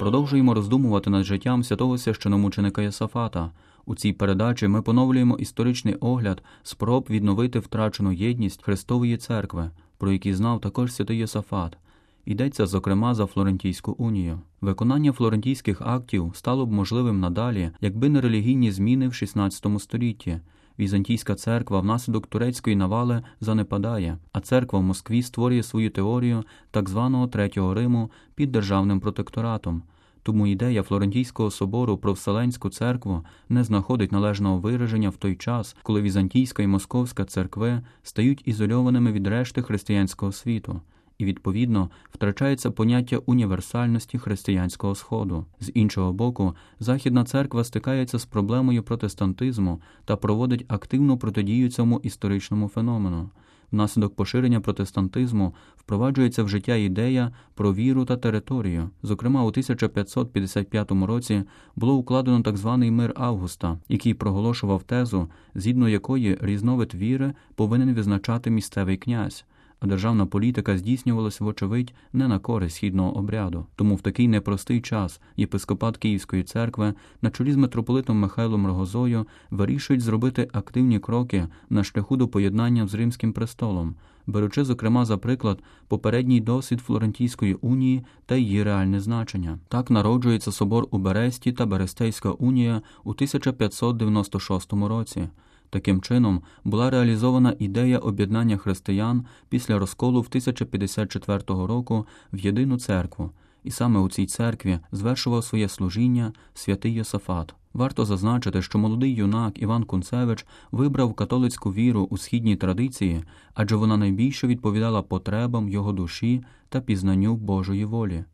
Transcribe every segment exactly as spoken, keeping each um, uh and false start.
Продовжуємо роздумувати над життям святого священномученика Йосафата. У цій передачі ми поновлюємо історичний огляд спроб відновити втрачену єдність Христової Церкви, про які знав також святий Йосафат. Йдеться, зокрема, за Флорентійську унію. Виконання флорентійських актів стало б можливим надалі, якби не релігійні зміни в шістнадцятому столітті. Візантійська церква внаслідок турецької навали занепадає, а церква в Москві створює свою теорію так званого Третього Риму під державним протекторатом. Тому ідея Флорентійського собору про Вселенську церкву не знаходить належного вираження в той час, коли Візантійська і Московська церкви стають ізольованими від решти християнського світу. І, відповідно, втрачається поняття універсальності християнського Сходу. З іншого боку, Західна церква стикається з проблемою протестантизму та проводить активну протидію цьому історичному феномену. Внаслідок поширення протестантизму впроваджується в життя ідея про віру та територію. Зокрема, у тисяча п'ятсот п'ятдесят п'ятому році було укладено так званий «Мир Августа», який проголошував тезу, згідно якої різновид віри повинен визначати місцевий князь. А державна політика здійснювалась, вочевидь, не на користь східного обряду. Тому в такий непростий час єпископат Київської церкви на чолі з митрополитом Михайлом Рогозою вирішують зробити активні кроки на шляху до поєднання з Римським престолом, беручи, зокрема, за приклад попередній досвід Флорентійської унії та її реальне значення. Так народжується собор у Бересті та Берестейська унія у тисяча п'ятсот дев'яносто шостому році. Таким чином, була реалізована ідея об'єднання християн після розколу в тисяча п'ятдесят четвертого року в єдину церкву, і саме у цій церкві звершував своє служіння святий Йосафат. Варто зазначити, що молодий юнак Іван Кунцевич вибрав католицьку віру у східній традиції, адже вона найбільше відповідала потребам його душі та пізнанню Божої волі.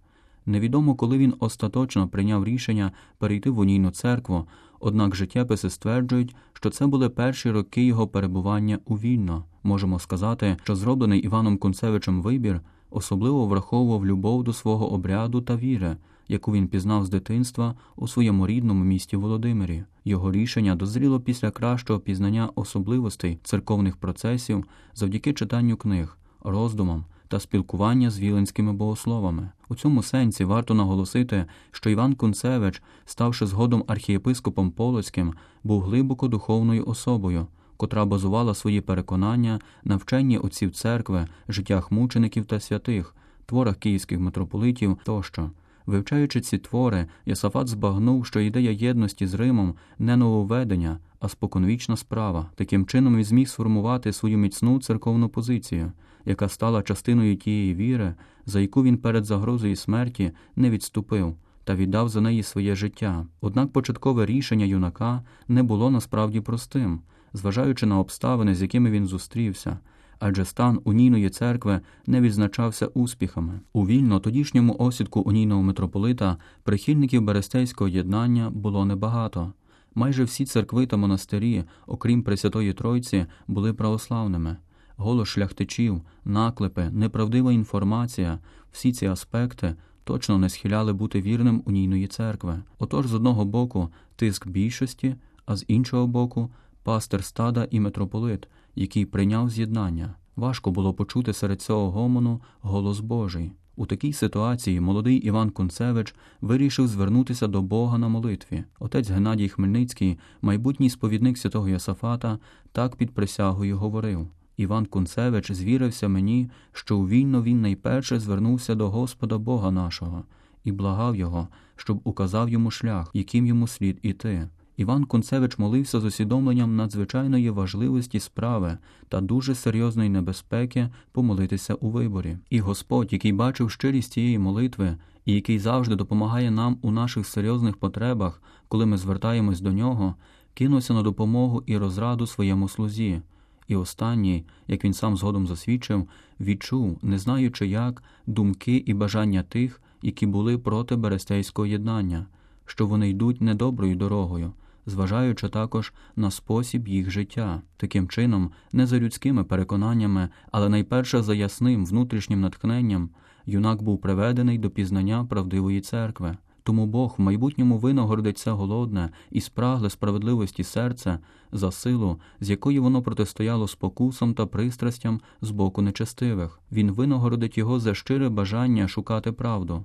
Невідомо, коли він остаточно прийняв рішення перейти в унійну церкву, однак життєписи стверджують, що це були перші роки його перебування у вільно. Можемо сказати, що зроблений Іваном Кунцевичем вибір особливо враховував любов до свого обряду та віри, яку він пізнав з дитинства у своєму рідному місті Володимирі. Його рішення дозріло після кращого пізнання особливостей церковних процесів завдяки читанню книг, роздумам та спілкування з віленськими богословами. У цьому сенсі варто наголосити, що Іван Кунцевич, ставши згодом архієпископом Полоцьким, був глибоко духовною особою, котра базувала свої переконання на вченні отців церкви, життях мучеників та святих, творах київських митрополитів тощо. Вивчаючи ці твори, Йосафат збагнув, що ідея єдності з Римом не нововведення, а споконвічна справа. Таким чином він зміг сформувати свою міцну церковну позицію, яка стала частиною тієї віри, за яку він перед загрозою смерті не відступив та віддав за неї своє життя. Однак початкове рішення юнака не було насправді простим, зважаючи на обставини, з якими він зустрівся, адже стан унійної церкви не відзначався успіхами. У вільно тодішньому осідку унійного митрополита прихильників Берестейського єднання було небагато. Майже всі церкви та монастирі, окрім Пресвятої Тройці, були православними. Голос шляхтичів, наклепи, неправдива інформація – всі ці аспекти точно не схиляли бути вірним унійної церкви. Отож, з одного боку тиск більшості, а з іншого боку пастир стада і митрополит, який прийняв з'єднання. Важко було почути серед цього гомону голос Божий. У такій ситуації молодий Іван Кунцевич вирішив звернутися до Бога на молитві. Отець Геннадій Хмельницький, майбутній сповідник святого Йосафата, так під присягою говорив: «Іван Кунцевич звірився мені, що у вільно він найперше звернувся до Господа Бога нашого і благав Його, щоб указав йому шлях, яким йому слід іти». Іван Кунцевич молився з усвідомленням надзвичайної важливості справи та дуже серйозної небезпеки помолитися у виборі. І Господь, який бачив щирість цієї молитви і який завжди допомагає нам у наших серйозних потребах, коли ми звертаємось до Нього, кинувся на допомогу і розраду своєму слузі. І останній, як він сам згодом засвідчив, відчув, не знаючи як, думки і бажання тих, які були проти Берестейського єднання, що вони йдуть недоброю дорогою, зважаючи також на спосіб їх життя. Таким чином, не за людськими переконаннями, але найперше за ясним внутрішнім натхненням, юнак був приведений до пізнання правдивої церкви. Тому Бог в майбутньому винагородить це голодне і спрагле справедливості серце за силу, з якої воно протистояло спокусам та пристрастям з боку нечестивих. Він винагородить його за щире бажання шукати правду.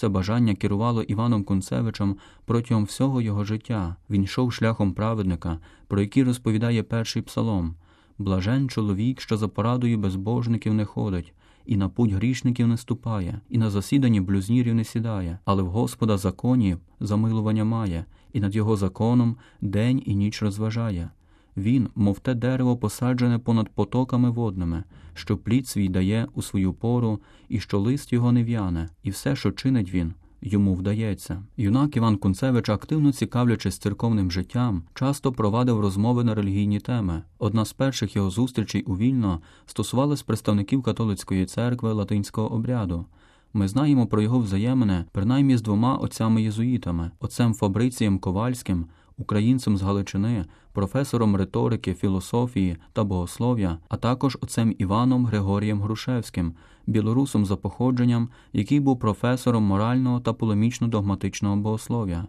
Це бажання керувало Іваном Кунцевичем протягом всього його життя. Він йшов шляхом праведника, про який розповідає перший псалом. «Блажен чоловік, що за порадою безбожників не ходить, і на путь грішників не ступає, і на засіданні блюзнірів не сідає, але в Господа законі замилування має, і над його законом день і ніч розважає. Він, мов те дерево, посаджене понад потоками водними, що плід свій дає у свою пору, і що лист його не в'яне, і все, що чинить він, йому вдається». Юнак Іван Кунцевич, активно цікавлячись церковним життям, часто провадив розмови на релігійні теми. Одна з перших його зустрічей у Вільно стосувалась представників католицької церкви латинського обряду. Ми знаємо про його взаємини принаймні з двома отцями-єзуїтами – отцем Фабрицієм Ковальським, українцем з Галичини, професором риторики, філософії та богослов'я, а також отцем Іваном Григорієм Грушевським, білорусом за походженням, який був професором морального та полемічно-догматичного богослов'я.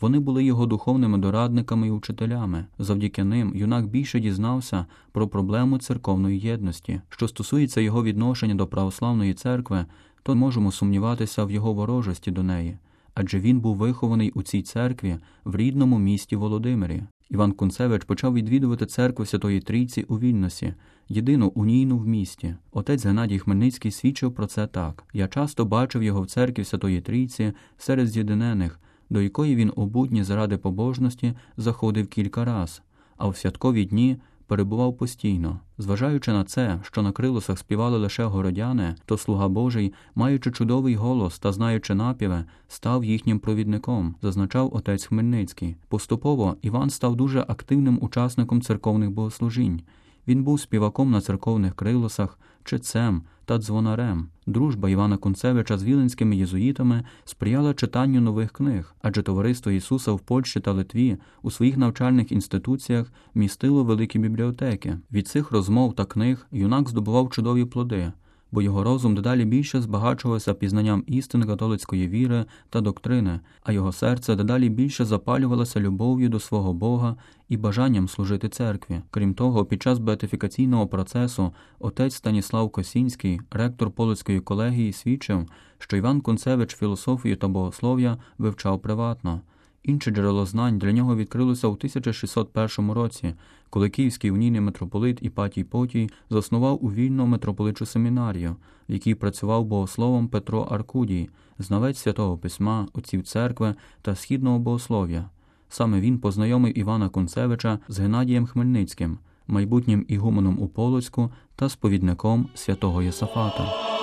Вони були його духовними дорадниками і учителями. Завдяки ним юнак більше дізнався про проблему церковної єдності. Що стосується його відношення до православної церкви, то можемо сумніватися в його ворожості до неї. Адже він був вихований у цій церкві в рідному місті Володимирі. Іван Кунцевич почав відвідувати церкву Святої Трійці у Вільносі, єдину унійну в місті. Отець Геннадій Хмельницький свідчив про це так. «Я часто бачив його в церкві Святої Трійці серед з'єдинених, до якої він у будні заради побожності заходив кілька раз, а в святкові дні – перебував постійно. Зважаючи на це, що на крилусах співали лише городяни, то слуга Божий, маючи чудовий голос та знаючи напіви, став їхнім провідником», зазначав отець Хмельницький. Поступово Іван став дуже активним учасником церковних богослужінь. Він був співаком на церковних крилусах, читцем та дзвонарем. Дружба Івана Кунцевича з віленськими єзуїтами сприяла читанню нових книг, адже Товариство Ісуса в Польщі та Литві у своїх навчальних інституціях містило великі бібліотеки. Від цих розмов та книг юнак здобував чудові плоди, бо його розум дедалі більше збагачувався пізнанням істин католицької віри та доктрини, а його серце дедалі більше запалювалося любов'ю до свого Бога і бажанням служити церкві. Крім того, під час беатифікаційного процесу отець Станіслав Косінський, ректор Полоцької колегії, свідчив, що Іван Кунцевич філософію та богослов'я вивчав приватно. Інше джерело знань для нього відкрилося у тисяча шістсот першому році, коли київський унійний митрополит Іпатій Потій заснував у Вільно митрополитчу семінарію, в якій працював богословом Петро Аркудій, знавець Святого Письма, отців церкви та східного богослов'я. Саме він познайомив Івана Кунцевича з Геннадієм Хмельницьким, майбутнім ігуменом у Полоцьку та сповідником Святого Єсафата.